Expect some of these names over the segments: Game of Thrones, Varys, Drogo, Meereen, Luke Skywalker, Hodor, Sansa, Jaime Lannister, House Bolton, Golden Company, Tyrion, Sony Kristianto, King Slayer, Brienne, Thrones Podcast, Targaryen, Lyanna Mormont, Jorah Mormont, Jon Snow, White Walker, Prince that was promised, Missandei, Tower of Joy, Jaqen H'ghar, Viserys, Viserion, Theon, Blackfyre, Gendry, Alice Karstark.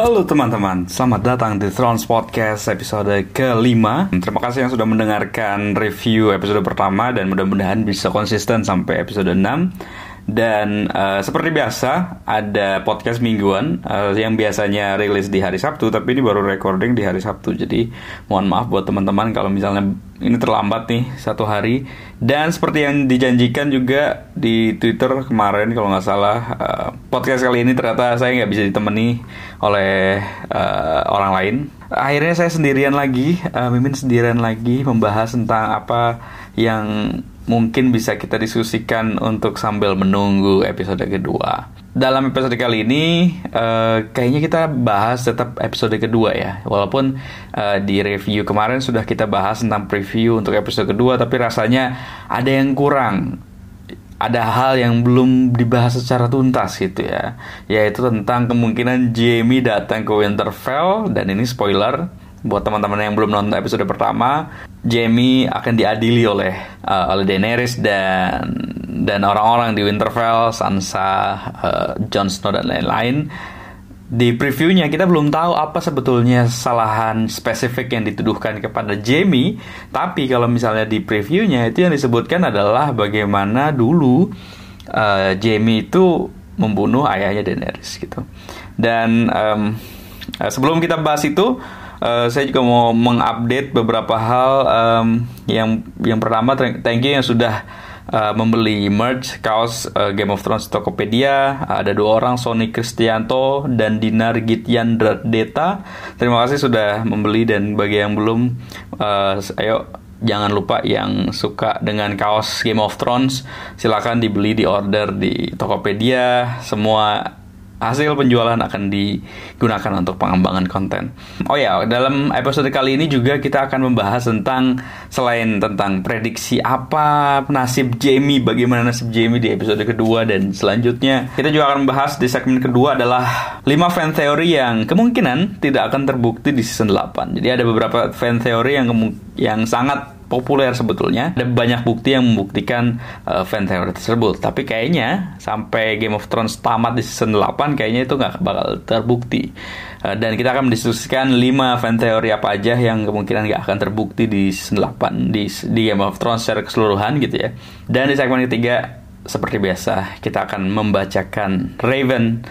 Halo teman-teman, selamat datang di Thrones Podcast episode ke-5. Terima kasih yang sudah mendengarkan review episode pertama dan mudah-mudahan bisa konsisten sampai episode 6. Dan seperti biasa, ada podcast mingguan yang biasanya rilis di hari Sabtu, tapi ini baru recording di hari Sabtu. Jadi mohon maaf buat teman-teman kalau misalnya ini terlambat nih satu hari. Dan seperti yang dijanjikan juga di Twitter kemarin kalau nggak salah, podcast kali ini ternyata saya nggak bisa ditemani oleh orang lain. Akhirnya saya sendirian lagi, Mimin sendirian lagi membahas tentang apa yang mungkin bisa kita diskusikan untuk sambil menunggu episode kedua. Dalam episode kali ini, kayaknya kita bahas tetap episode kedua ya. Walaupun di review kemarin sudah kita bahas tentang preview untuk episode kedua, tapi rasanya ada yang kurang. Ada hal yang belum dibahas secara tuntas gitu ya, yaitu tentang kemungkinan Jaime datang ke Winterfell. Dan ini spoiler buat teman-teman yang belum nonton episode pertama, Jaime akan diadili oleh Daenerys dan orang-orang di Winterfell, Sansa, Jon Snow dan lain-lain. Di previewnya kita belum tahu apa sebetulnya kesalahan spesifik yang dituduhkan kepada Jaime, tapi kalau misalnya di previewnya itu yang disebutkan adalah bagaimana dulu Jaime itu membunuh ayahnya Daenerys gitu. Dan sebelum kita bahas itu, saya juga mau mengupdate beberapa hal. Yang pertama, thank you yang sudah membeli merch kaos Game of Thrones Tokopedia. Ada 2 orang, Sony Kristianto dan Dinar Gitian Deta. Terima kasih sudah membeli, dan bagi yang belum, ayo jangan lupa yang suka dengan kaos Game of Thrones silakan dibeli, di order di Tokopedia. Semua hasil penjualan akan digunakan untuk pengembangan konten. Oh ya, dalam episode kali ini juga kita akan membahas tentang, selain tentang prediksi apa nasib Jaime, bagaimana nasib Jaime di episode kedua dan selanjutnya, kita juga akan membahas di segmen kedua adalah 5 fan theory yang kemungkinan tidak akan terbukti di season 8. Jadi ada beberapa fan theory yang sangat populer sebetulnya. Ada banyak bukti yang membuktikan fan theory tersebut. Tapi kayaknya sampai Game of Thrones tamat di season 8 kayaknya itu nggak bakal terbukti. Dan kita akan mendiskusikan 5 fan theory apa aja yang kemungkinan nggak akan terbukti di season 8 di Game of Thrones secara keseluruhan gitu ya. Dan di segmen ketiga seperti biasa kita akan membacakan Raven,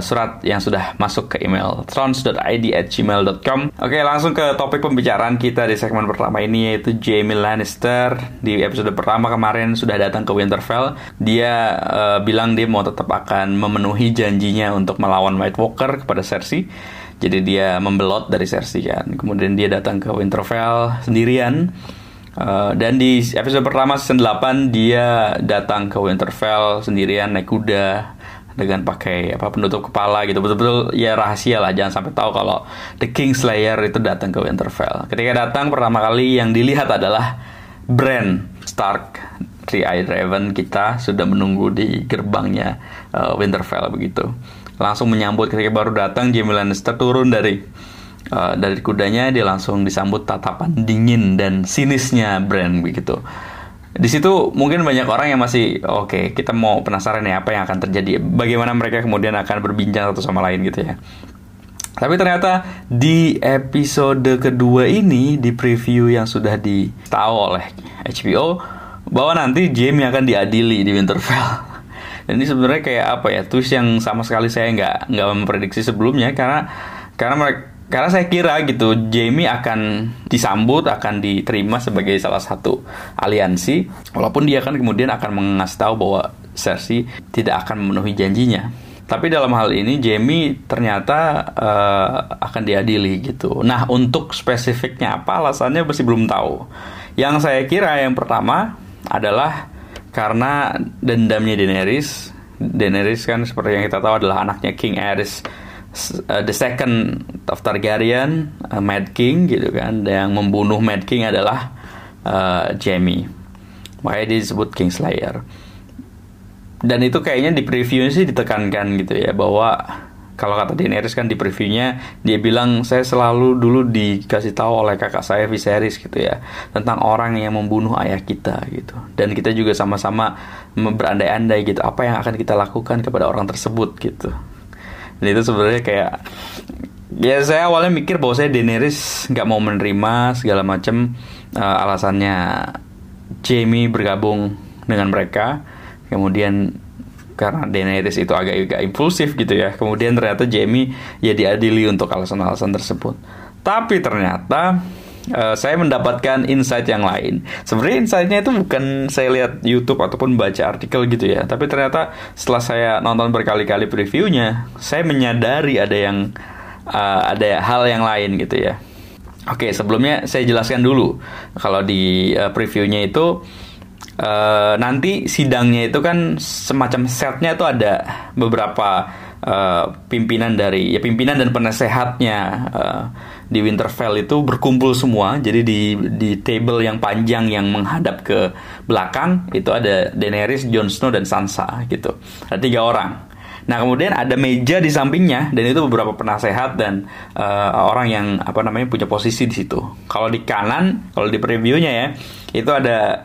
surat yang sudah masuk ke email thrones.id@gmail.com. Oke, langsung ke topik pembicaraan kita di segmen pertama ini, yaitu Jaime Lannister. Di episode pertama kemarin sudah datang ke Winterfell. Dia bilang dia mau tetap akan memenuhi janjinya untuk melawan White Walker kepada Cersei. Jadi dia membelot dari Cersei kan. Kemudian dia datang ke Winterfell sendirian. Dan di episode pertama season 8 dia datang ke Winterfell sendirian naik kuda dengan pakai penutup kepala gitu. Betul-betul ya rahasia lah, jangan sampai tahu kalau The King Slayer itu datang ke Winterfell. Ketika datang pertama kali yang dilihat adalah Bran Stark, Three-Eyed Raven kita sudah menunggu di gerbangnya Winterfell begitu. Langsung menyambut ketika baru datang. Jaime Lannister turun dari kudanya, dia langsung disambut tatapan dingin dan sinisnya Bran begitu. Di situ mungkin banyak orang yang masih oke, kita mau penasaran ya apa yang akan terjadi, bagaimana mereka kemudian akan berbincang satu sama lain gitu ya. Tapi ternyata di episode kedua ini, di preview yang sudah ditahu oleh HBO, bahwa nanti Jaime akan diadili di Winterfell. Dan ini sebenarnya kayak apa ya, twist yang sama sekali saya nggak memprediksi sebelumnya, karena saya kira gitu, Jaime akan disambut, akan diterima sebagai salah satu aliansi. Walaupun dia kan kemudian akan mengasih tahu bahwa Cersei tidak akan memenuhi janjinya. Tapi dalam hal ini Jaime ternyata akan diadili gitu. Nah, untuk spesifiknya apa alasannya masih belum tahu. Yang saya kira yang pertama adalah karena dendamnya Daenerys. Daenerys kan seperti yang kita tahu adalah anaknya King Aerys the second of Targaryen, Mad King gitu kan. Yang membunuh Mad King adalah Jaime. Makanya dia disebut King Slayer. Dan itu kayaknya di previewnya sih ditekankan gitu ya, bahwa kalau kata Daenerys kan di previewnya dia bilang, saya selalu dulu dikasih tahu oleh kakak saya Viserys gitu ya tentang orang yang membunuh ayah kita gitu. Dan kita juga sama-sama berandai-andai gitu apa yang akan kita lakukan kepada orang tersebut gitu. Dan itu sebenarnya kayak, ya saya awalnya mikir bahwa saya Daenerys nggak mau menerima segala macam alasannya Jaime bergabung dengan mereka. Kemudian karena Daenerys itu agak-agak impulsif gitu ya, kemudian ternyata Jaime ya diadili untuk alasan-alasan tersebut. Tapi ternyata saya mendapatkan insight yang lain. Sebenarnya insightnya itu bukan saya lihat YouTube ataupun baca artikel gitu ya, tapi ternyata setelah saya nonton berkali-kali previewnya, saya menyadari ada yang ada hal yang lain gitu ya. Oke, sebelumnya saya jelaskan dulu. Kalau di previewnya itu nanti sidangnya itu kan semacam setnya itu ada beberapa pimpinan dari ya pimpinan dan penasehatnya di Winterfell itu berkumpul semua. Jadi di table yang panjang yang menghadap ke belakang itu ada Daenerys, Jon Snow dan Sansa gitu. Ada 3 orang. Nah kemudian ada meja di sampingnya dan itu beberapa penasehat dan orang yang apa namanya punya posisi di situ. Kalau di kanan, kalau di previewnya ya itu ada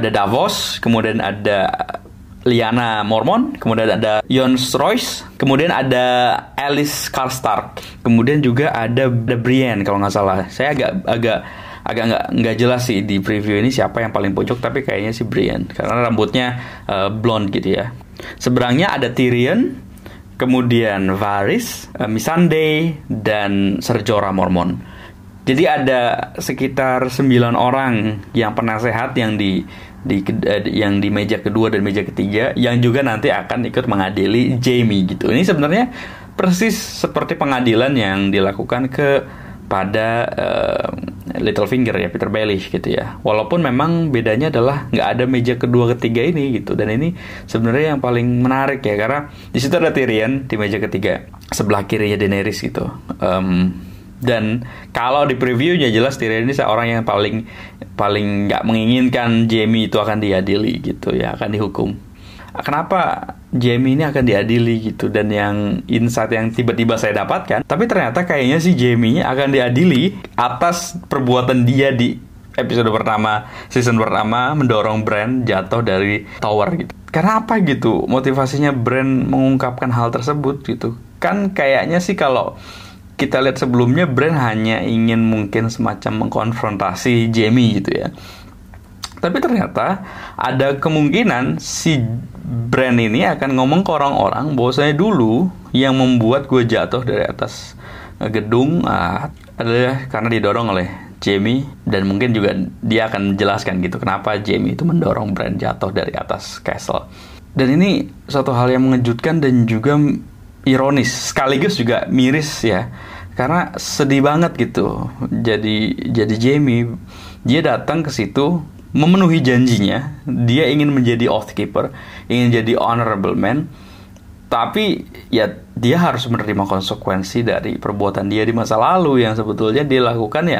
Davos, kemudian ada Lyanna Mormont, kemudian ada Jon Royce, kemudian ada Alice Karstark, kemudian juga ada Brienne kalau nggak salah. Saya agak nggak jelas sih di preview ini siapa yang paling pojok, tapi kayaknya si Brienne karena rambutnya blonde gitu ya. Seberangnya ada Tyrion, kemudian Varys, Missandei dan Ser Jorah Mormont. Jadi ada sekitar 9 orang yang penasehat yang di meja kedua dan meja ketiga yang juga nanti akan ikut mengadili Jaime gitu. Ini sebenarnya persis seperti pengadilan yang dilakukan kepada Littlefinger ya, Peter Baelish gitu ya. Walaupun memang bedanya adalah nggak ada meja kedua ketiga ini gitu. Dan ini sebenarnya yang paling menarik ya, karena di situ ada Tyrion di meja ketiga sebelah kirinya Daenerys gitu. Dan kalau di previewnya jelas Tyrion ini seorang yang paling nggak menginginkan Jaime itu akan diadili gitu ya, akan dihukum. Kenapa Jaime ini akan diadili gitu, dan yang insight yang tiba-tiba saya dapatkan, tapi ternyata kayaknya si Jaime akan diadili atas perbuatan dia di episode pertama, season pertama mendorong Bran jatuh dari tower gitu. Karena apa gitu motivasinya Bran mengungkapkan hal tersebut gitu? Kan kayaknya sih kalau kita lihat sebelumnya Bran hanya ingin mungkin semacam mengkonfrontasi Jaime gitu ya. Tapi ternyata ada kemungkinan si Bran ini akan ngomong ke orang-orang bahwasanya dulu yang membuat gue jatuh dari atas gedung adalah karena didorong oleh Jaime, dan mungkin juga dia akan menjelaskan gitu kenapa Jaime itu mendorong Bran jatuh dari atas castle. Dan ini suatu hal yang mengejutkan dan juga ironis sekaligus juga miris ya, karena sedih banget gitu. Jadi Jaime dia datang ke situ memenuhi janjinya, dia ingin menjadi oathkeeper, ingin jadi honorable man, tapi ya dia harus menerima konsekuensi dari perbuatan dia di masa lalu yang sebetulnya dia lakukan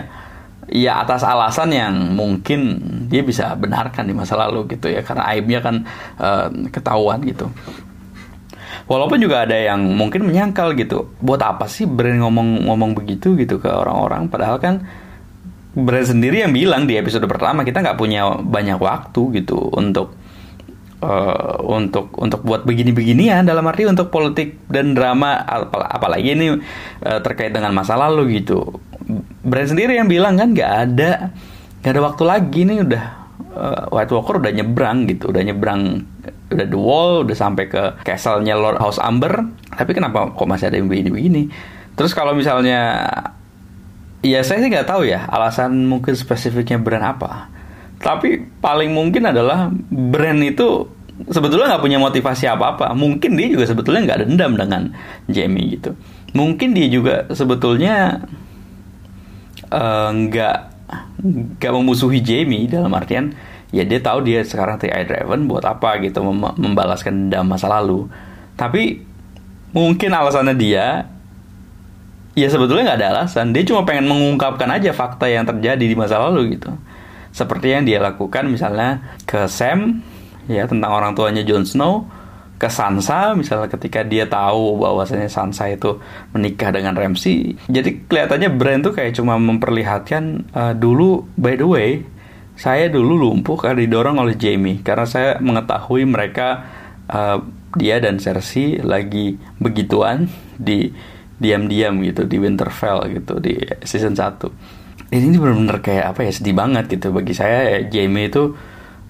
ya atas alasan yang mungkin dia bisa benarkan di masa lalu gitu ya, karena aibnya kan ketahuan gitu. Walaupun juga ada yang mungkin menyangkal gitu, buat apa sih Bran ngomong begitu gitu ke orang-orang, padahal kan Bran sendiri yang bilang di episode pertama kita nggak punya banyak waktu gitu untuk buat begini-beginian, dalam arti untuk politik dan drama apalagi ini terkait dengan masa lalu gitu. Bran sendiri yang bilang kan nggak ada waktu lagi nih, udah White Walker udah nyebrang gitu, udah the wall, udah sampai ke castle-nya Lord House Amber, tapi kenapa kok masih ada yang begini-begini? Terus kalau misalnya ya saya sih nggak tahu ya alasan mungkin spesifiknya Bran apa. Tapi paling mungkin adalah Bran itu sebetulnya nggak punya motivasi apa-apa. Mungkin dia juga sebetulnya nggak dendam dengan Jaime gitu. Mungkin dia juga sebetulnya nggak memusuhi Jaime, dalam artian ya dia tahu dia sekarang TI driven buat apa gitu, membalaskan dendam masa lalu. Tapi mungkin alasannya dia ya sebetulnya nggak ada alasan, dia cuma pengen mengungkapkan aja fakta yang terjadi di masa lalu gitu. Seperti yang dia lakukan misalnya ke Sam, ya tentang orang tuanya Jon Snow, ke Sansa misalnya ketika dia tahu bahwasannya Sansa itu menikah dengan Ramsay. Jadi kelihatannya Bran tuh kayak cuma memperlihatkan dulu, by the way, saya dulu lumpuh karena didorong oleh Jaime, karena saya mengetahui mereka dia dan Cersei lagi begituan di diam-diam gitu di Winterfell gitu di season 1. Ini benar-benar kayak apa ya, sedih banget gitu bagi saya. Jaime itu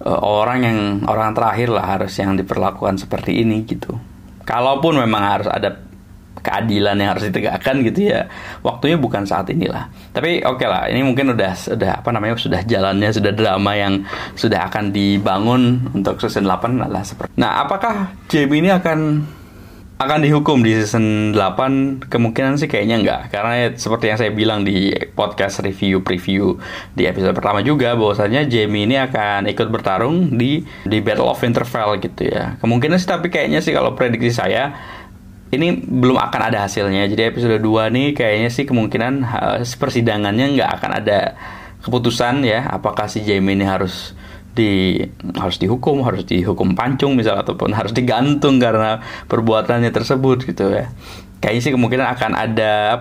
orang terakhir lah harus yang diperlakukan seperti ini gitu. Kalaupun memang harus ada keadilan yang harus ditegakkan gitu ya, waktunya bukan saat inilah. Tapi oke lah, ini mungkin sudah jalannya, sudah drama yang sudah akan dibangun untuk season 8 adalah seperti. Nah, apakah Jaime ini akan dihukum di season 8? Kemungkinan sih kayaknya enggak, karena seperti yang saya bilang di podcast review preview di episode pertama juga, bahwasanya Jaime ini akan ikut bertarung di Battle of Winterfell gitu ya. Kemungkinan sih, tapi kayaknya sih kalau prediksi saya ini belum akan ada hasilnya. Jadi episode 2 nih kayaknya sih kemungkinan persidangannya nggak akan ada keputusan ya. Apakah si Jaime ini harus dihukum pancung misalnya, ataupun harus digantung karena perbuatannya tersebut gitu ya. Kayaknya sih kemungkinan akan ada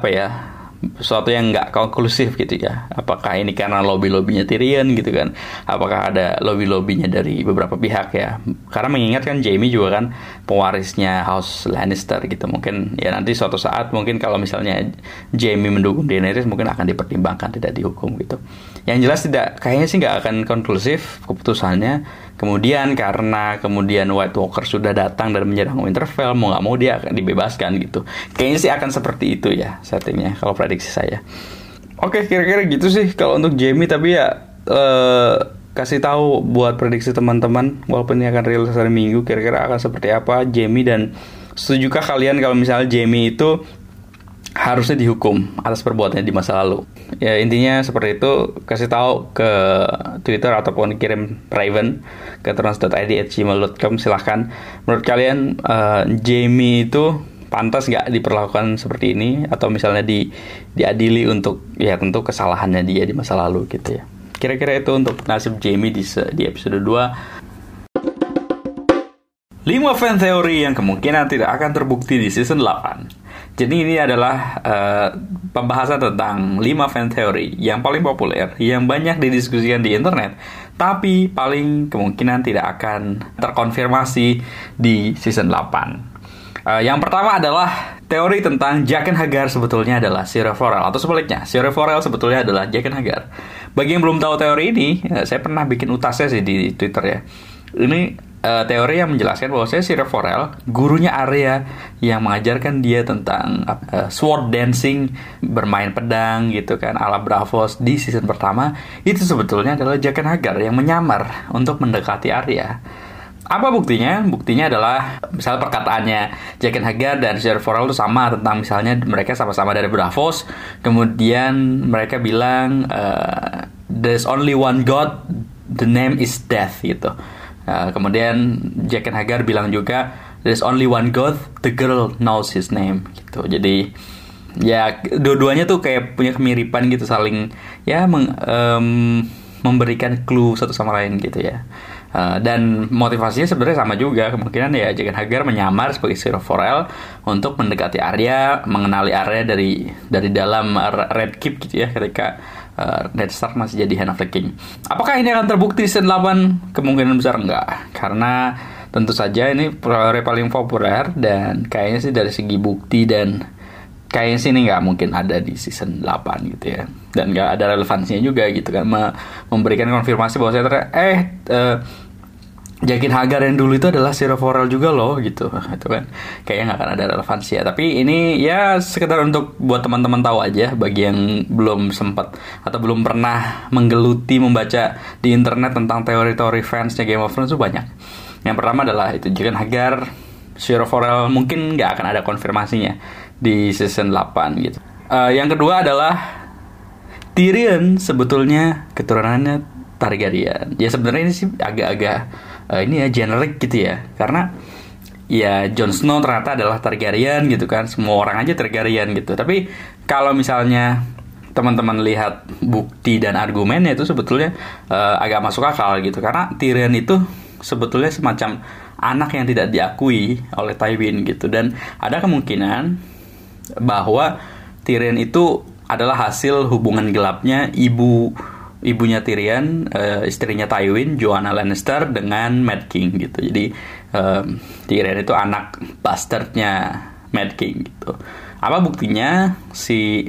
sesuatu yang nggak konklusif gitu ya. Apakah ini karena lobby-lobbynya Tyrion gitu kan? Apakah ada lobby-lobbynya dari beberapa pihak ya? Karena mengingat kan Jaime juga kan pewarisnya House Lannister gitu. Mungkin ya nanti suatu saat mungkin kalau misalnya Jaime mendukung Daenerys mungkin akan dipertimbangkan tidak dihukum gitu. Yang jelas kayaknya nggak akan konklusif keputusannya. Kemudian White Walker sudah datang dan menyerang Winterfell, mau nggak mau dia akan dibebaskan gitu. Kayaknya sih akan seperti itu ya settingnya kalau prediksi saya. Oke, kira-kira gitu sih kalau untuk Jaime. Tapi ya kasih tahu buat prediksi teman-teman, walaupun ini akan rilis hari Minggu, kira-kira akan seperti apa Jaime, dan setujukah kalian kalau misalnya Jaime itu harusnya dihukum atas perbuatannya di masa lalu? Ya intinya seperti itu. Kasih tahu ke Twitter ataupun kirim private ke trans.id@gmail.com. Silahkan, menurut kalian Jaime itu pantas nggak diperlakukan seperti ini, atau misalnya diadili untuk ya tentu kesalahannya dia di masa lalu gitu ya. Kira-kira itu untuk nasib Jaime di episode 2. 5 fan teori yang kemungkinan tidak akan terbukti di season 8. Jadi ini adalah pembahasan tentang 5 fan teori yang paling populer, yang banyak didiskusikan di internet, tapi paling kemungkinan tidak akan terkonfirmasi di season 8. Yang pertama adalah teori tentang Jaqen H'ghar sebetulnya adalah Syrio Forel, atau sebaliknya, Syrio Forel sebetulnya adalah Jaqen H'ghar. Bagi yang belum tahu teori ini, saya pernah bikin utasnya sih di Twitter ya. Ini teori yang menjelaskan bahwasanya Syrio Forel, gurunya Arya yang mengajarkan dia tentang sword dancing, bermain pedang gitu kan, ala Braavos di season pertama, itu sebetulnya adalah Jaqen H'ghar yang menyamar untuk mendekati Arya. Apa buktinya? Buktinya adalah misalnya perkataannya Jaqen H'ghar dan Syrio Forel itu sama, tentang misalnya mereka sama-sama dari Braavos, kemudian mereka bilang there's only one god, the name is death gitu. Kemudian Jaqen H'ghar bilang juga there's only one god, the girl knows his name gitu. Jadi ya dua-duanya tuh kayak punya kemiripan gitu, saling ya memberikan clue satu sama lain gitu ya. Dan motivasinya sebenarnya sama juga. Kemungkinan ya Jaqen H'ghar menyamar sebagai Syrio Forel untuk mendekati Arya, mengenali Arya dari dalam Red Keep gitu ya, ketika Ned Stark masih jadi Hand of the King. Apakah ini akan terbukti season 8? Kemungkinan besar enggak, karena tentu saja ini teori paling populer, dan kayaknya sih dari segi bukti dan kayaknya sih ini enggak mungkin ada di season 8 gitu ya. Dan enggak ada relevansinya juga gitu kan, memberikan konfirmasi bahwa Jaqen H'ghar yang dulu itu adalah Syrio Forel juga loh gitu. Itu kan kayaknya nggak akan ada relevansi ya. Tapi ini ya sekedar untuk buat teman-teman tahu aja, bagi yang belum sempat atau belum pernah menggeluti membaca di internet tentang teori-teori fansnya Game of Thrones itu banyak. Yang pertama adalah itu Jaqen H'ghar, Syrio Forel mungkin nggak akan ada konfirmasinya di season 8 gitu. Yang kedua adalah Tyrion sebetulnya keturunannya Targaryen. Ya sebenarnya ini sih agak-agak ini ya generik gitu ya, karena ya Jon Snow ternyata adalah Targaryen gitu kan, semua orang aja Targaryen gitu. Tapi kalau misalnya teman-teman lihat bukti dan argumennya itu sebetulnya agak masuk akal gitu, karena Tyrion itu sebetulnya semacam anak yang tidak diakui oleh Tywin gitu, dan ada kemungkinan bahwa Tyrion itu adalah hasil hubungan gelapnya ibu ibunya Tyrion, istrinya Tywin, Joanna Lannister dengan Mad King gitu. Jadi Tyrion itu anak bastardnya Mad King gitu. Apa buktinya? Si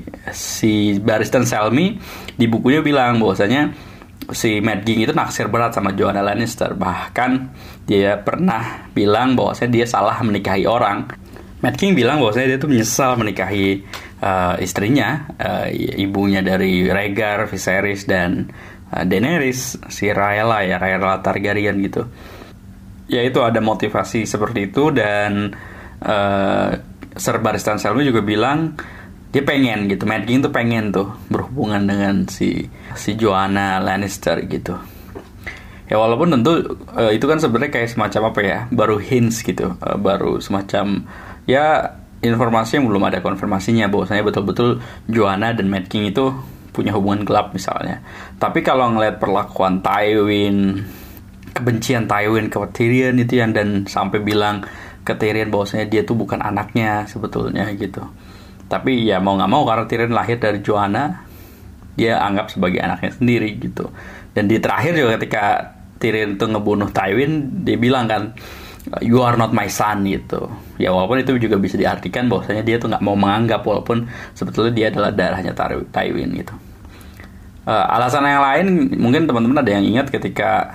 Baristan Selmy di bukunya bilang bahwasanya si Mad King itu naksir berat sama Joanna Lannister. Bahkan dia pernah bilang bahwasanya dia salah menikahi orang. Mad King bilang bahwasanya dia tuh menyesal menikahi istrinya, ibunya dari Rhaegar, Viserys, dan Daenerys, si Rhaella ya, Rhaella Targaryen gitu. Ya itu ada motivasi seperti itu, dan Ser Baristan Selmy juga bilang dia pengen gitu, Mad King tuh pengen tuh berhubungan dengan si Joanna Lannister gitu. Ya walaupun tentu itu kan sebenarnya kayak semacam apa ya, baru hints gitu, baru semacam ya informasi yang belum ada konfirmasinya bahwasanya betul-betul Joanna dan Mad King itu punya hubungan gelap misalnya. Tapi kalau ngelihat perlakuan Tywin, kebencian Tywin ke Tyrion itu yang, dan sampai bilang ke Tyrion bahwasanya dia tuh bukan anaknya sebetulnya gitu. Tapi ya mau nggak mau karena Tyrion lahir dari Joanna, dia anggap sebagai anaknya sendiri gitu. Dan di terakhir juga ketika Tyrion tuh ngebunuh Tywin, dia bilang kan, "You are not my son" gitu. Ya walaupun itu juga bisa diartikan bahwasanya dia tuh nggak mau menganggap walaupun sebetulnya dia adalah darahnya Tywin gitu. Alasan yang lain mungkin teman-teman ada yang ingat ketika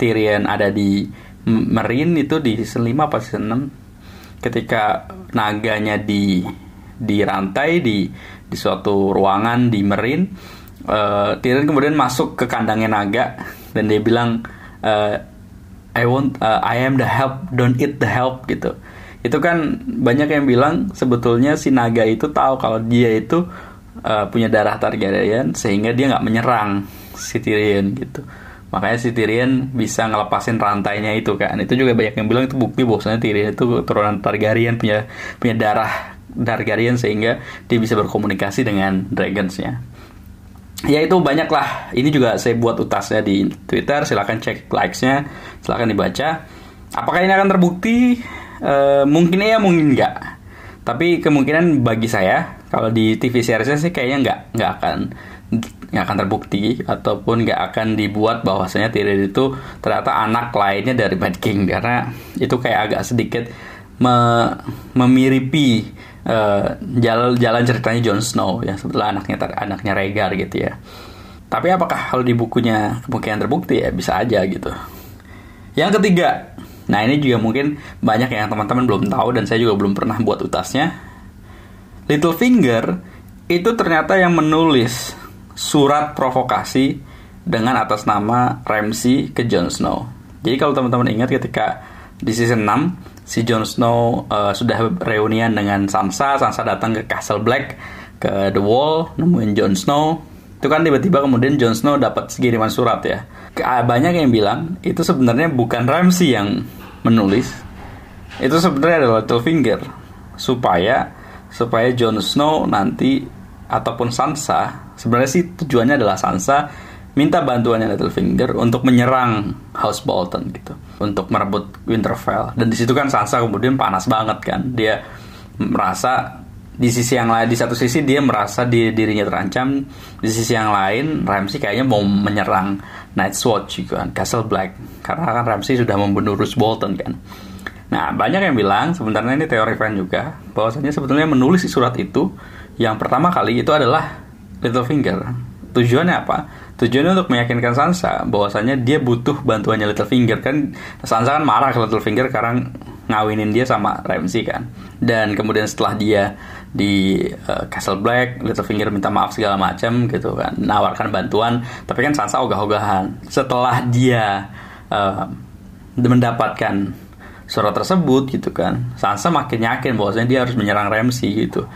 Tyrion ada di Meereen itu di season 5 apa season 6, ketika naganya dirantai di suatu ruangan di Meereen, Tyrion kemudian masuk ke kandangnya naga dan dia bilang, I am the help, don't eat the help gitu. Itu kan banyak yang bilang sebetulnya si naga itu tahu kalau dia itu punya darah Targaryen sehingga dia nggak menyerang si Tyrion gitu. Makanya si Tyrion bisa ngelepasin rantainya itu kan. Itu juga banyak yang bilang itu bukti bahwasanya Tyrion itu turunan Targaryen, punya darah Targaryen sehingga dia bisa berkomunikasi dengan dragonsnya. Ya itu banyak lah. Ini juga saya buat utasnya di Twitter. Silahkan cek likes-nya, silahkan dibaca. Apakah ini akan terbukti? Mungkin ya, mungkin enggak. Tapi kemungkinan bagi saya, kalau di TV seriesnya sih kayaknya nggak akan terbukti ataupun nggak akan dibuat bahwasanya Tyrion itu ternyata anak lainnya dari Mad King, karena itu kayak agak sedikit memiripi jalan ceritanya Jon Snow yang sebetulnya anaknya Rhaegar gitu ya. Tapi apakah kalau di bukunya kemungkinan terbukti? Ya bisa aja gitu. Yang ketiga, nah ini juga mungkin banyak yang teman-teman belum tahu dan saya juga belum pernah buat utasnya. Littlefinger itu ternyata yang menulis surat provokasi dengan atas nama Ramsay ke Jon Snow. Jadi kalau teman-teman ingat ketika di season 6 si Jon Snow sudah reunian dengan Sansa. Sansa datang ke Castle Black, ke The Wall, nemuin Jon Snow. Itu kan tiba-tiba kemudian Jon Snow dapat kiriman surat ya. Banyak yang bilang itu sebenarnya bukan Ramsay yang menulis. Itu sebenarnya adalah Littlefinger supaya Jon Snow nanti ataupun Sansa, sebenarnya sih tujuannya adalah Sansa minta bantuannya Littlefinger untuk menyerang House Bolton gitu, untuk merebut Winterfell. Dan di situ kan Sansa kemudian panas banget kan. Dia merasa di sisi yang lain, di satu sisi dia merasa dirinya terancam, di sisi yang lain Ramsay kayaknya mau menyerang Night's Watch gitu kan, Castle Black, karena kan Ramsay sudah membunuh Roose Bolton kan. Nah, banyak yang bilang sebenarnya ini teori fan juga bahwasanya sebetulnya menulis surat itu yang pertama kali itu adalah Littlefinger. Tujuannya apa? Tujuannya untuk meyakinkan Sansa bahwasanya dia butuh bantuannya Littlefinger kan. Sansa kan marah ke Littlefinger karena ngawinin dia sama Ramsay kan. Dan kemudian setelah dia di Castle Black, Littlefinger minta maaf segala macam gitu kan, nawarkan bantuan. Tapi kan Sansa ogah-ogahan. Setelah dia mendapatkan surat tersebut gitu kan, Sansa makin yakin bahwasanya dia harus menyerang Ramsay gitu.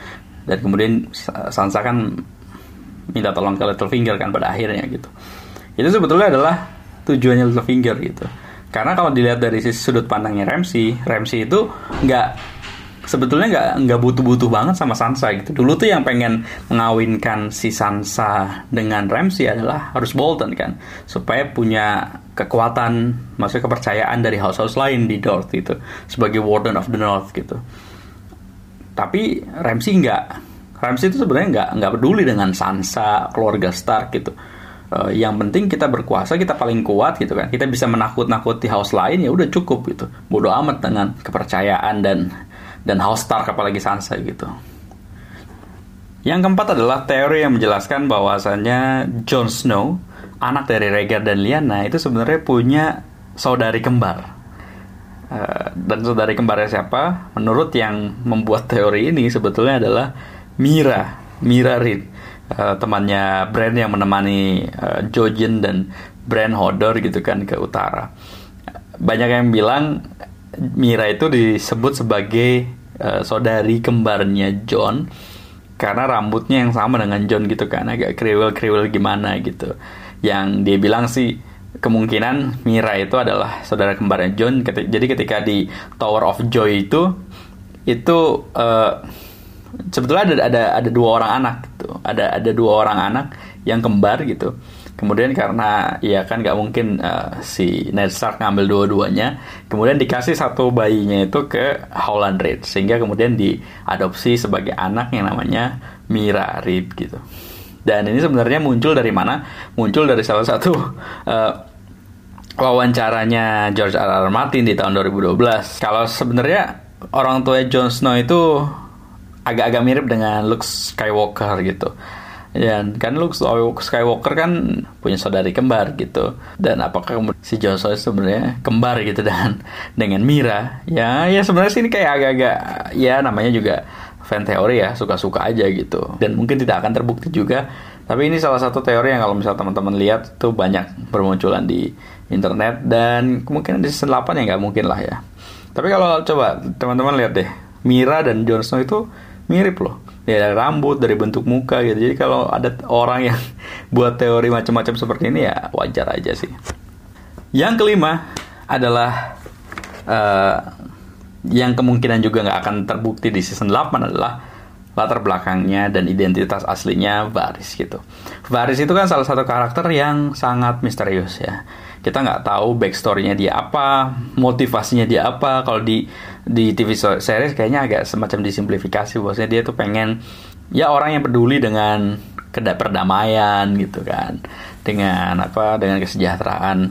Dan kemudian Sansa kan minta tolong ke Littlefinger kan pada akhirnya gitu. Itu sebetulnya adalah tujuannya Littlefinger gitu. Karena kalau dilihat dari sisi sudut pandangnya Ramsay itu sebetulnya nggak butuh-butuh banget sama Sansa gitu. Dulu tuh yang pengen mengawinkan si Sansa dengan Ramsay adalah House Bolton kan, supaya punya kekuatan, maksudnya kepercayaan dari house-house lain di North gitu, sebagai Warden of the North gitu. Tapi Ramsay itu sebenarnya nggak peduli dengan Sansa, keluarga Stark gitu. yang penting kita berkuasa, kita paling kuat gitu kan. Kita bisa menakut-nakuti house lain, ya udah cukup gitu. Bodoh amat dengan kepercayaan dan house Stark apalagi Sansa gitu. Yang keempat adalah teori yang menjelaskan bahwasannya Jon Snow, anak dari Rhaegar dan Lyanna, itu sebenarnya punya saudari kembar. Dan saudari kembarnya siapa? Menurut yang membuat teori ini sebetulnya adalah Meera Reed, temannya Bran yang menemani Jojen dan Bran Hodor gitu kan ke utara. Banyak yang bilang Meera itu disebut sebagai saudari kembarnya Jon karena rambutnya yang sama dengan Jon gitu kan, agak kriwil-kriwil gimana gitu. Yang dia bilang sih kemungkinan Meera itu adalah saudara kembarnya Jon. Jadi ketika di Tower of Joy itu sebetulnya ada dua orang anak gitu. Ada dua orang anak yang kembar gitu. Kemudian karena ya kan nggak mungkin si Ned Stark ngambil dua-duanya, kemudian dikasih satu bayinya itu ke Howland Reed sehingga kemudian diadopsi sebagai anak yang namanya Meera Reed gitu. Dan ini sebenarnya muncul dari mana? Muncul dari salah satu wawancaranya George R.R. Martin di tahun 2012. Kalau sebenarnya orang tua Jon Snow itu agak-agak mirip dengan Luke Skywalker gitu. Dan kan Luke Skywalker kan punya saudari kembar gitu. Dan apakah si Jon Snow sebenarnya kembar gitu dengan Meera? Ya sebenarnya sih ini kayak agak-agak, ya namanya juga fan teori ya, suka-suka aja gitu. Dan mungkin tidak akan terbukti juga. Tapi ini salah satu teori yang kalau misalnya teman-teman lihat tuh banyak bermunculan di internet. Dan kemungkinan di season 8 ya nggak mungkin lah ya. Tapi kalau coba teman-teman lihat deh, Meera dan Jon Snow itu mirip loh. Ya, dari rambut, dari bentuk muka gitu. Jadi kalau ada orang yang buat teori macam-macam seperti ini ya wajar aja sih. Yang kelima adalah yang kemungkinan juga nggak akan terbukti di season 8 adalah latar belakangnya dan identitas aslinya Varys gitu. Varys itu kan salah satu karakter yang sangat misterius ya. Kita nggak tahu backstory-nya dia apa, motivasinya dia apa. Kalau di TV series kayaknya agak semacam disimplifikasi. Bahwasanya dia tuh pengen ya orang yang peduli dengan perdamaian gitu kan, dengan kesejahteraan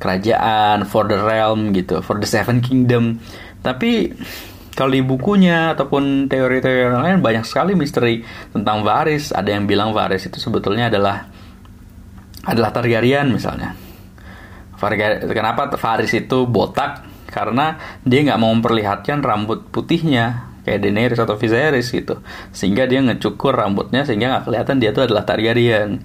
kerajaan, for the realm gitu, for the seven kingdom. Tapi kalau di bukunya ataupun teori-teori lain banyak sekali misteri tentang Varys. Ada yang bilang Varys itu sebetulnya adalah Targaryen misalnya. Kenapa Varys itu botak? Karena dia nggak mau memperlihatkan rambut putihnya kayak Daenerys atau Viserys gitu. Sehingga dia ngecukur rambutnya sehingga nggak kelihatan dia itu adalah Targaryen.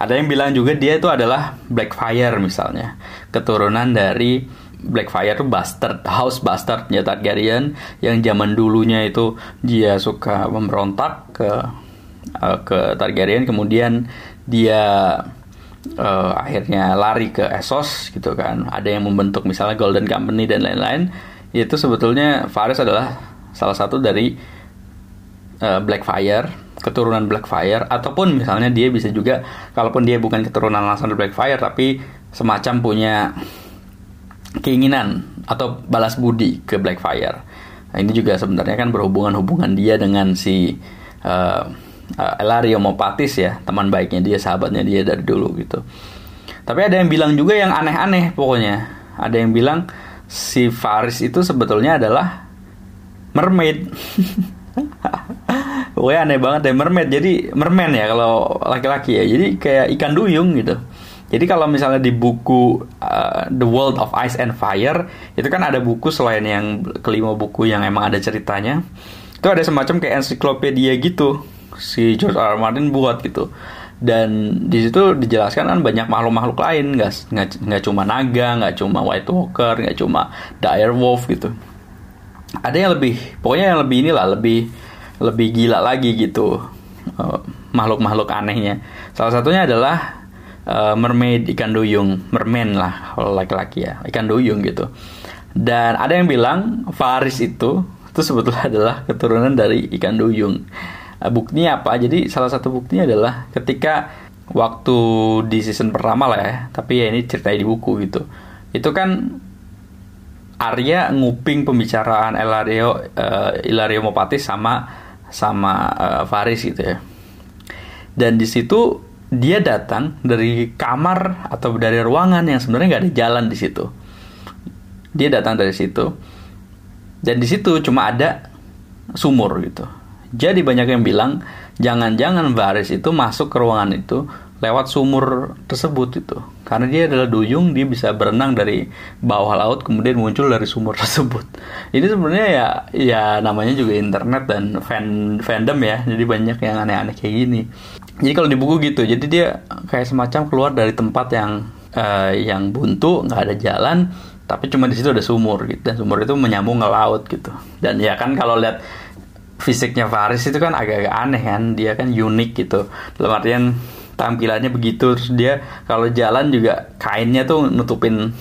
Ada yang bilang juga dia itu adalah Blackfyre misalnya, keturunan dari Blackfyre itu bastard, house bastardnya Targaryen yang zaman dulunya itu dia suka memberontak ke Targaryen, kemudian dia akhirnya lari ke Essos gitu kan. Ada yang membentuk misalnya Golden Company dan lain-lain. Itu sebetulnya Varys adalah salah satu dari Blackfyre, keturunan Blackfyre, ataupun misalnya dia bisa juga kalaupun dia bukan keturunan langsung dari Blackfyre tapi semacam punya keinginan atau balas budi ke Blackfyre. Nah, ini juga sebenarnya kan berhubungan dia dengan si Elario Mopatis ya, teman baiknya dia, sahabatnya dia dari dulu gitu. Tapi ada yang bilang juga yang aneh-aneh pokoknya. Ada yang bilang si Varys itu sebetulnya adalah mermaid. Wah, aneh banget ya, mermaid. Jadi merman ya kalau laki-laki ya. Jadi kayak ikan duyung gitu. Jadi kalau misalnya di buku The World of Ice and Fire, itu kan ada buku selain yang kelima buku yang emang ada ceritanya. Itu ada semacam kayak ensiklopedia gitu, si George R. R. Martin buat gitu. Dan di situ dijelaskan kan banyak makhluk-makhluk lain, nggak cuma naga, nggak cuma White Walker, nggak cuma direwolf gitu. Ada yang lebih, pokoknya yang lebih inilah, lebih gila lagi gitu makhluk-makhluk anehnya. Salah satunya adalah mermaid, ikan duyung, merman lah kalau laki-laki ya, ikan duyung gitu. Dan ada yang bilang Varys itu sebetulnya adalah keturunan dari ikan duyung. Buktinya apa? Jadi salah satu buktinya adalah ketika waktu di season pertama lah ya, tapi ya ini ceritanya di buku gitu. Itu kan Arya nguping pembicaraan Elario Mopatis sama Varys gitu ya. Dan di situ dia datang dari kamar atau dari ruangan yang sebenarnya nggak ada jalan di situ. Dia datang dari situ, dan di situ cuma ada sumur gitu. Jadi banyak yang bilang jangan-jangan Varys itu masuk ke ruangan itu lewat sumur tersebut itu, karena dia adalah duyung, dia bisa berenang dari bawah laut kemudian muncul dari sumur tersebut. Ini sebenarnya ya namanya juga internet dan fandom ya, jadi banyak yang aneh-aneh kayak gini. Jadi kalau di buku gitu, jadi dia kayak semacam keluar dari tempat yang buntu, nggak ada jalan, tapi cuma di situ ada sumur gitu, dan sumur itu menyambung ke laut gitu. Dan ya kan kalau lihat fisiknya Varys itu kan agak-agak aneh kan, dia kan unik gitu, dalam artian tampilannya begitu. Terus dia kalau jalan juga kainnya tuh nutupin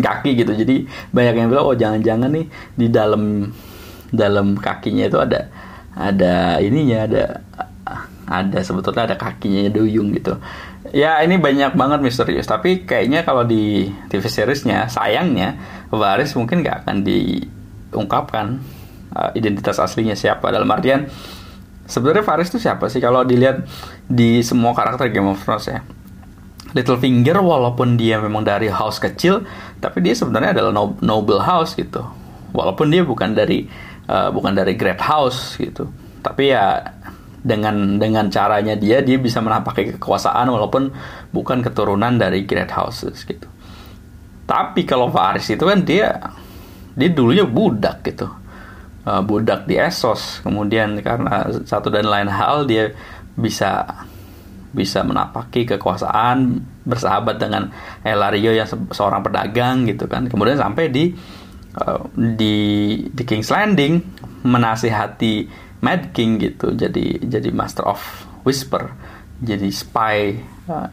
kaki gitu. Jadi banyak yang bilang, oh jangan-jangan nih di dalam kakinya itu ada ininya, ada sebetulnya ada kakinya duyung gitu. Ya ini banyak banget misterius, tapi kayaknya kalau di TV seriesnya sayangnya Varys mungkin gak akan diungkapkan identitas aslinya siapa. Dalam artian sebenarnya Varys itu siapa sih kalau dilihat di semua karakter Game of Thrones ya. Littlefinger walaupun dia memang dari house kecil, tapi dia sebenarnya adalah noble house gitu. Walaupun dia bukan dari great house gitu, tapi ya dengan caranya dia bisa menampakkan kekuasaan walaupun bukan keturunan dari great houses gitu. Tapi kalau Varys itu kan dia dulunya budak gitu, budak di Essos, kemudian karena satu dan lain hal dia bisa menapaki kekuasaan, bersahabat dengan Elario yang seorang pedagang gitu kan, kemudian sampai di King's Landing menasihati Mad King gitu, jadi Master of Whisper, jadi spy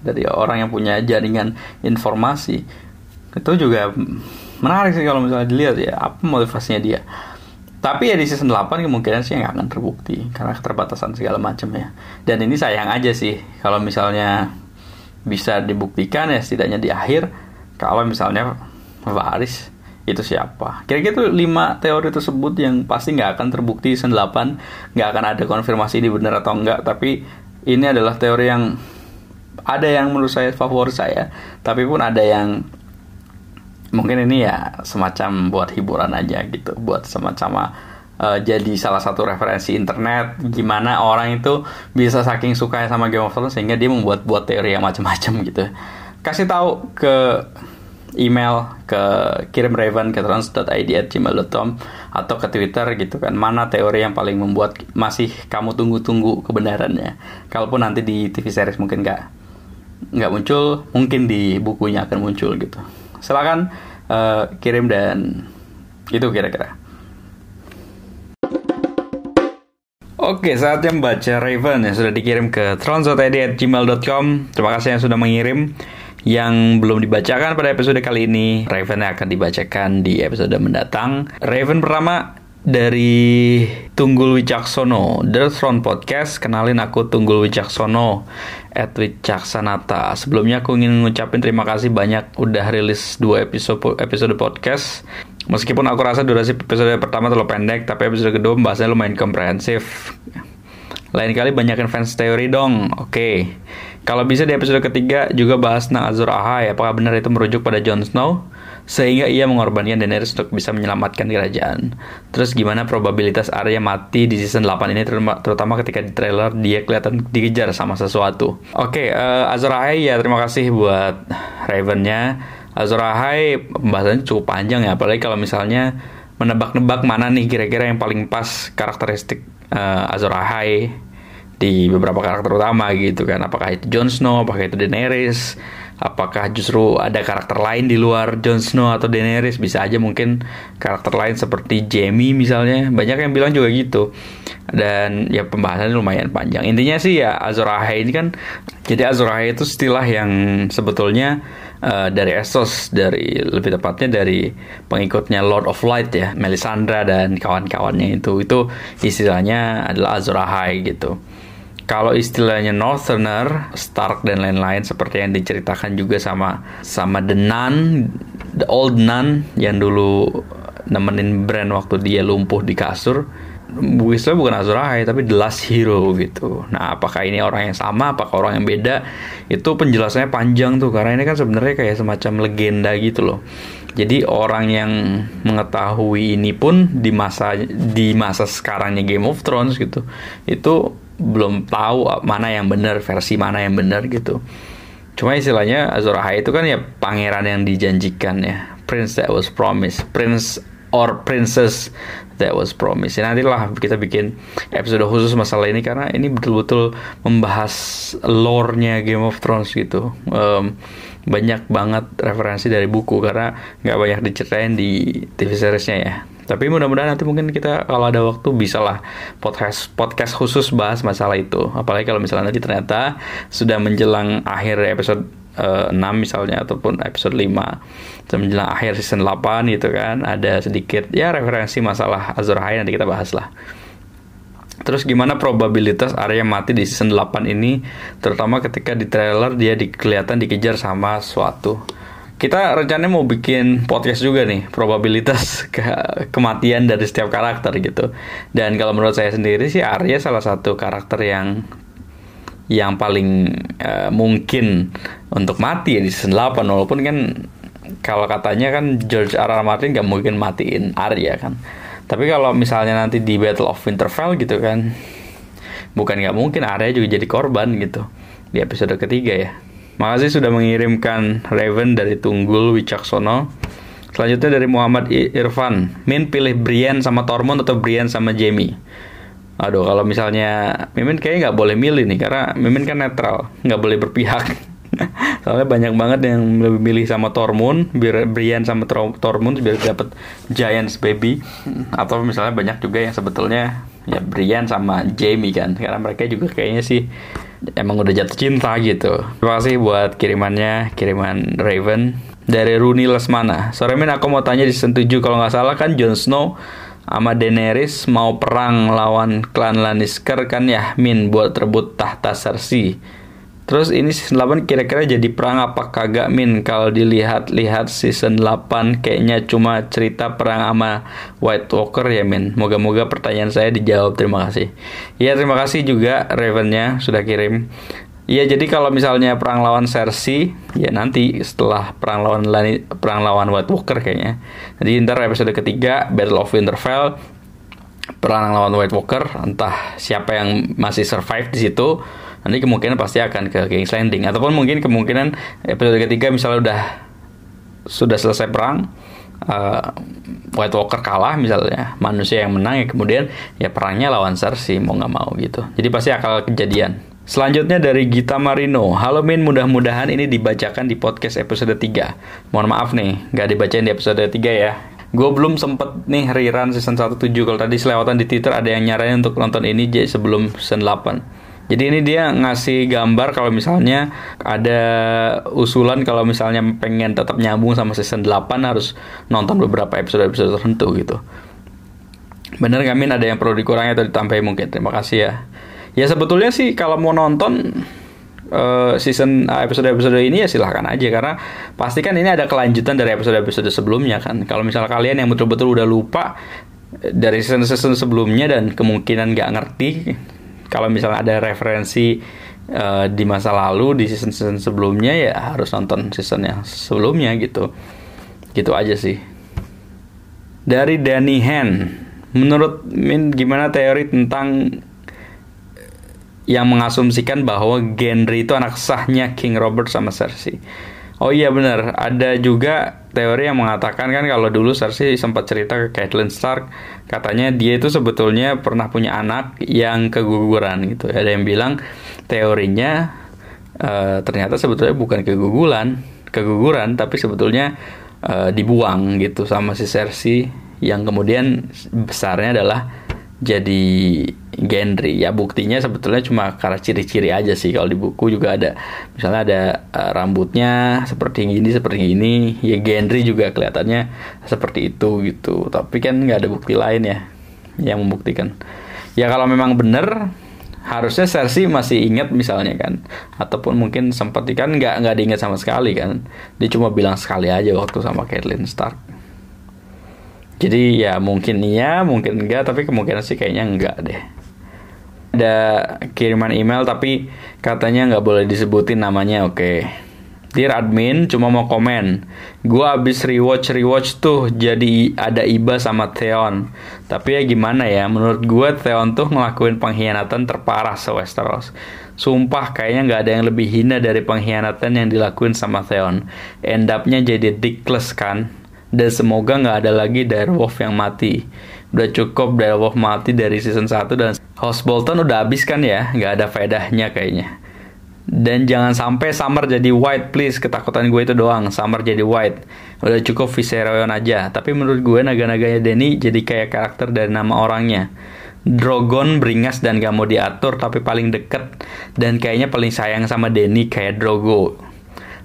dari orang yang punya jaringan informasi. Itu juga menarik sih kalau misalnya dilihat ya, apa motivasinya dia. Tapi ya di season 8 kemungkinan sih nggak akan terbukti karena keterbatasan segala macam ya. Dan ini sayang aja sih, kalau misalnya bisa dibuktikan ya setidaknya di akhir kalau misalnya Varys itu siapa. Kira-kira itu 5 teori tersebut yang pasti nggak akan terbukti season 8, nggak akan ada konfirmasi ini benar atau enggak, tapi ini adalah teori yang ada yang menurut saya favorit saya, tapi pun ada yang mungkin ini ya semacam buat hiburan aja gitu, buat semacam jadi salah satu referensi internet gimana orang itu bisa saking sukanya sama Game of Thrones sehingga dia membuat teori yang macam-macam gitu. Kasih tahu ke email ke kirimraven@trans.id@gmail.com atau ke Twitter gitu kan, mana teori yang paling membuat masih kamu tunggu-tunggu kebenarannya. Kalaupun nanti di TV series mungkin nggak muncul, mungkin di bukunya akan muncul gitu. Silakan kirim, dan itu kira-kira. Oke, saatnya membaca Raven yang sudah dikirim ke trans.id@gmail.com. Terima kasih yang sudah mengirim. Yang belum dibacakan pada episode kali ini, Raven akan dibacakan di episode mendatang. Raven pertama dari Tunggul Wicaksono, The Throne Podcast. Kenalin, aku Tunggul Wicaksono @wicaksanata. Sebelumnya aku ingin ngucapin terima kasih banyak udah rilis 2 episode podcast. Meskipun aku rasa durasi episode pertama terlalu pendek, tapi episode kedua pembahasannya lumayan komprehensif. Lain kali banyakin fans teori dong. Oke. Kalau bisa di episode ketiga juga bahas tentang Azor Ahai, apakah benar itu merujuk pada Jon Snow sehingga ia mengorbankan Daenerys untuk bisa menyelamatkan kerajaan. Terus gimana probabilitas Arya mati di season 8 ini, terutama ketika di trailer dia kelihatan dikejar sama sesuatu. Oke, Azor Ahai ya, terima kasih buat Raven-nya. Azor Ahai pembahasannya cukup panjang ya, apalagi kalau misalnya menebak-nebak mana nih kira-kira yang paling pas karakteristik Azor Ahai di beberapa karakter utama gitu kan. Apakah itu Jon Snow, apakah itu Daenerys, apakah justru ada karakter lain di luar Jon Snow atau Daenerys. Bisa aja mungkin karakter lain seperti Jaime misalnya, banyak yang bilang juga gitu. Dan ya pembahasannya lumayan panjang. Intinya sih ya Azor Ahai ini kan, jadi Azor Ahai itu istilah yang sebetulnya dari Essos, lebih tepatnya dari pengikutnya Lord of Light ya, Melisandre dan kawan-kawannya itu istilahnya adalah Azor Ahai gitu. Kalau istilahnya Northerner, Stark dan lain-lain seperti yang diceritakan juga sama The Nun, The Old Nun yang dulu nemenin Bran waktu dia lumpuh di kasur. Whistler bukan Azor Ahai, tapi The Last Hero gitu. Nah, apakah ini orang yang sama, apakah orang yang beda? Itu penjelasannya panjang tuh, karena ini kan sebenarnya kayak semacam legenda gitu loh. Jadi orang yang mengetahui ini pun di masa sekarangnya Game of Thrones gitu, itu belum tahu mana yang benar, versi mana yang benar gitu. Cuma istilahnya Azor Ahai itu kan ya pangeran yang dijanjikan ya, prince that was promised, prince or princess that was promised. Ya, nantilah kita bikin episode khusus masalah ini karena ini betul-betul membahas lore-nya Game of Thrones gitu. Banyak banget referensi dari buku karena nggak banyak diceritain di TV seriesnya ya. Tapi mudah-mudahan nanti mungkin kita kalau ada waktu bisa lah podcast khusus bahas masalah itu. Apalagi kalau misalnya nanti ternyata sudah menjelang akhir episode 6 misalnya, ataupun episode 5 menjelang akhir season 8 gitu kan, ada sedikit ya referensi masalah Azor Ahai, nanti kita bahas lah. Terus gimana probabilitas Arya mati di season 8 ini, terutama ketika di trailer dia kelihatan dikejar sama suatu. Kita rencananya mau bikin podcast juga nih, probabilitas kematian dari setiap karakter gitu. Dan kalau menurut saya sendiri sih Arya salah satu karakter yang paling mungkin untuk mati ya di season 8, walaupun kan kalau katanya kan George R. R. Martin gak mungkin matiin Arya kan. Tapi kalau misalnya nanti di Battle of Winterfell gitu kan, bukan gak mungkin Arya juga jadi korban gitu di episode ketiga ya. Makasih sudah mengirimkan Raven dari Tunggul Wicaksono. Selanjutnya dari Muhammad Irfan, Min pilih Brienne sama Tormund atau Brienne sama Jaime? Aduh, kalau misalnya Mimin kayaknya nggak boleh milih nih, karena Mimin kan netral, nggak boleh berpihak. Soalnya banyak banget yang lebih milih sama Tormund, Brienne sama Tormund biar dapat Giants Baby. Atau misalnya banyak juga yang sebetulnya ya Brienne sama Jaime kan, karena mereka juga kayaknya sih emang udah jatuh cinta gitu. Terima kasih buat kiriman Raven dari Runi Lesmana. Sore Min, aku mau tanya di season 7 kalau nggak salah kan Jon Snow sama Daenerys mau perang lawan klan Lannister kan ya Min, buat rebut tahta Cersei. Terus ini season 8 kira-kira jadi perang apa kagak Min? Kalau dilihat-lihat season 8 kayaknya cuma cerita perang sama White Walker ya Min. Moga-moga pertanyaan saya dijawab, terima kasih. Ya terima kasih juga Raven-nya sudah kirim. Iya, jadi kalau misalnya perang lawan Cersei, ya nanti setelah perang lawan White Walker kayaknya. Jadi ntar episode ketiga, Battle of Winterfell, perang lawan White Walker, entah siapa yang masih survive di situ, nanti kemungkinan pasti akan ke King's Landing. Ataupun mungkin kemungkinan episode ketiga misalnya sudah selesai perang, White Walker kalah misalnya, manusia yang menang, ya kemudian ya perangnya lawan Cersei mau nggak mau gitu. Jadi pasti akal kejadian. Selanjutnya dari Gita Marino. Halo Min, mudah-mudahan ini dibacakan di podcast episode 3. Mohon maaf nih, gak dibacain di episode 3 ya. Gue belum sempet nih rerun season 1-7. Kalau tadi selewatan di Twitter ada yang nyaranin untuk nonton ini sebelum season 8. Jadi ini dia ngasih gambar kalau misalnya ada usulan kalau misalnya pengen tetap nyambung sama season 8 harus nonton beberapa episode-episode tertentu gitu. Bener gak Min, ada yang perlu dikurangi atau ditambahin mungkin? Terima kasih ya. Ya sebetulnya sih kalau mau nonton season episode-episode ini ya silahkan aja, karena pasti kan ini ada kelanjutan dari episode-episode sebelumnya kan. Kalau misalnya kalian yang betul-betul udah lupa dari season-season sebelumnya dan kemungkinan gak ngerti, kalau misalnya ada referensi di masa lalu di season-season sebelumnya ya harus nonton season yang sebelumnya gitu. Gitu aja sih. Dari Danny Hen, menurut Min gimana teori tentang yang mengasumsikan bahwa Gendry itu anak sahnya King Robert sama Cersei? Oh iya benar, ada juga teori yang mengatakan kan kalau dulu Cersei sempat cerita ke Catelyn Stark, katanya dia itu sebetulnya pernah punya anak yang keguguran gitu. Ada yang bilang teorinya ternyata sebetulnya bukan keguguran tapi sebetulnya dibuang gitu sama si Cersei, yang kemudian besarnya adalah jadi Gendry. Ya buktinya sebetulnya cuma karena ciri-ciri aja sih. Kalau di buku juga ada, misalnya ada rambutnya seperti ini. Ya Gendry juga kelihatannya seperti itu gitu. Tapi kan nggak ada bukti lain ya yang membuktikan. Ya kalau memang benar, harusnya Cersei masih ingat misalnya kan, ataupun mungkin sempat kan nggak diingat sama sekali kan. Dia cuma bilang sekali aja waktu sama Catelyn Stark. Jadi ya mungkin iya, mungkin enggak, tapi kemungkinan sih kayaknya enggak deh. Ada kiriman email tapi katanya nggak boleh disebutin namanya, oke. Dear admin, cuma mau komen. Gua abis rewatch tuh jadi ada Iba sama Theon. Tapi ya gimana ya, menurut gua Theon tuh ngelakuin pengkhianatan terparah se-Westeros. Sumpah kayaknya nggak ada yang lebih hina dari pengkhianatan yang dilakuin sama Theon. End up-nya jadi dickless kan. Dan semoga nggak ada lagi direwolf yang mati. Udah cukup direwolf mati dari season 1 dan House Bolton udah habis kan ya, nggak ada faedahnya kayaknya. Dan jangan sampai Summer jadi White, please. Ketakutan gue itu doang, Summer jadi White. Udah cukup Viserion aja. Tapi menurut gue naga-naganya Dany jadi kayak karakter dari nama orangnya. Drogon beringas dan gak mau diatur, tapi paling deket dan kayaknya paling sayang sama Dany kayak Drogo.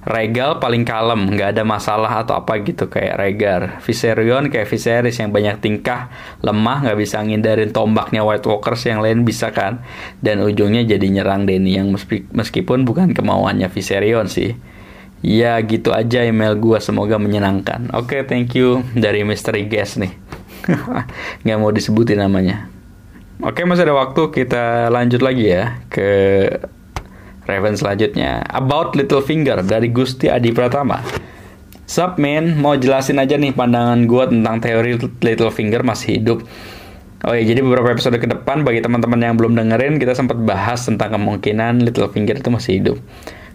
Rhaegal paling kalem, gak ada masalah atau apa gitu kayak Rhaegar. Viserion kayak Viserys yang banyak tingkah, lemah, gak bisa ngindarin tombaknya White Walkers yang lain bisa kan. Dan ujungnya jadi nyerang Dany yang meskipun bukan kemauannya Viserion sih. Ya gitu aja email gue, semoga menyenangkan. Oke, thank you dari Mystery Guest nih. Gak mau disebutin namanya. Oke, masih ada waktu, kita lanjut lagi ya ke Raven selanjutnya. About Littlefinger dari Gusti Adi Pratama. Sup men, mau jelasin aja nih pandangan gue tentang teori Littlefinger masih hidup. Oh ya, jadi beberapa episode ke depan bagi teman-teman yang belum dengerin, kita sempat bahas tentang kemungkinan Littlefinger itu masih hidup.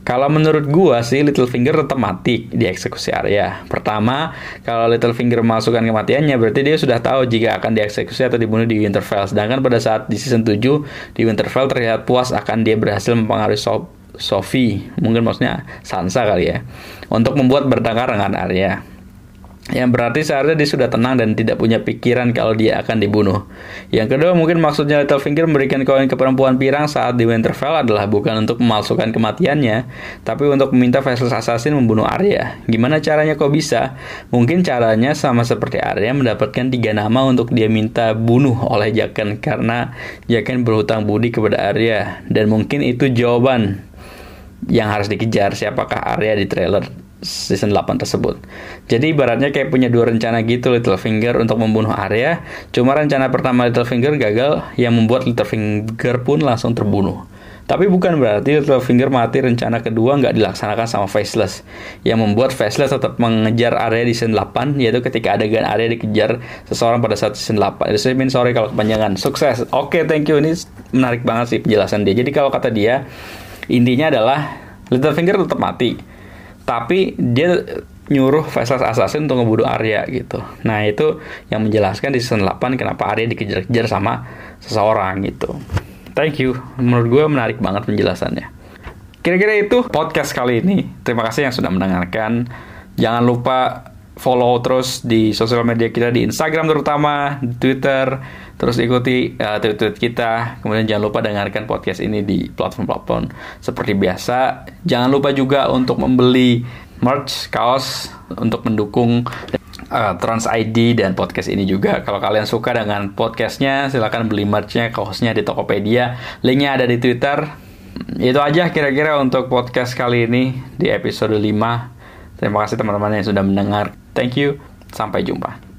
Kalau menurut gua sih Littlefinger tetap mati di eksekusi Arya. Pertama, kalau Littlefinger memasukkan kematiannya berarti dia sudah tahu jika akan dieksekusi atau dibunuh di Winterfell. Sedangkan pada saat di season 7 di Winterfell terlihat puas akan dia berhasil mempengaruhi Sophie, mungkin maksudnya Sansa kali ya, untuk membuat bertengkar dengan Arya. Yang berarti seharusnya dia sudah tenang dan tidak punya pikiran kalau dia akan dibunuh. Yang kedua, mungkin maksudnya Littlefinger memberikan koin ke perempuan pirang saat di Winterfell adalah bukan untuk memalsukan kematiannya, tapi untuk meminta Faceless Assassin membunuh Arya. Gimana caranya kok bisa? Mungkin caranya sama seperti Arya mendapatkan 3 nama untuk dia minta bunuh oleh Jaqen, karena Jaqen berhutang budi kepada Arya. Dan mungkin itu jawaban yang harus dikejar, siapakah Arya di trailer season 8 tersebut. Jadi ibaratnya kayak punya 2 rencana gitu Littlefinger untuk membunuh Arya. Cuma rencana pertama Littlefinger gagal, yang membuat Littlefinger pun langsung terbunuh. Tapi bukan berarti Littlefinger mati. Rencana kedua nggak dilaksanakan sama Faceless, yang membuat Faceless tetap mengejar Arya di season 8, yaitu ketika adegan Arya dikejar seseorang pada saat season 8. Sorry kalau kepanjangan. Sukses. Oke, thank you. Ini menarik banget sih penjelasan dia. Jadi kalau kata dia, intinya adalah Littlefinger tetap mati, tapi dia nyuruh Faceless Assassin untuk ngebunuh Arya gitu. Nah itu yang menjelaskan di season 8 kenapa Arya dikejar-kejar sama seseorang gitu. Thank you, menurut gue menarik banget penjelasannya. Kira-kira itu podcast kali ini. Terima kasih yang sudah mendengarkan. Jangan lupa follow terus di sosial media kita, di Instagram terutama, di Twitter. Terus ikuti tweet-tweet kita. Kemudian jangan lupa dengarkan podcast ini di platform-platform seperti biasa. Jangan lupa juga untuk membeli merch, kaos untuk mendukung Trans ID dan podcast ini juga. Kalau kalian suka dengan podcastnya, silakan beli merchnya, kaosnya di Tokopedia. Linknya ada di Twitter. Itu aja kira-kira untuk podcast kali ini di episode 5. Terima kasih teman-teman yang sudah mendengar. Thank you. Sampai jumpa.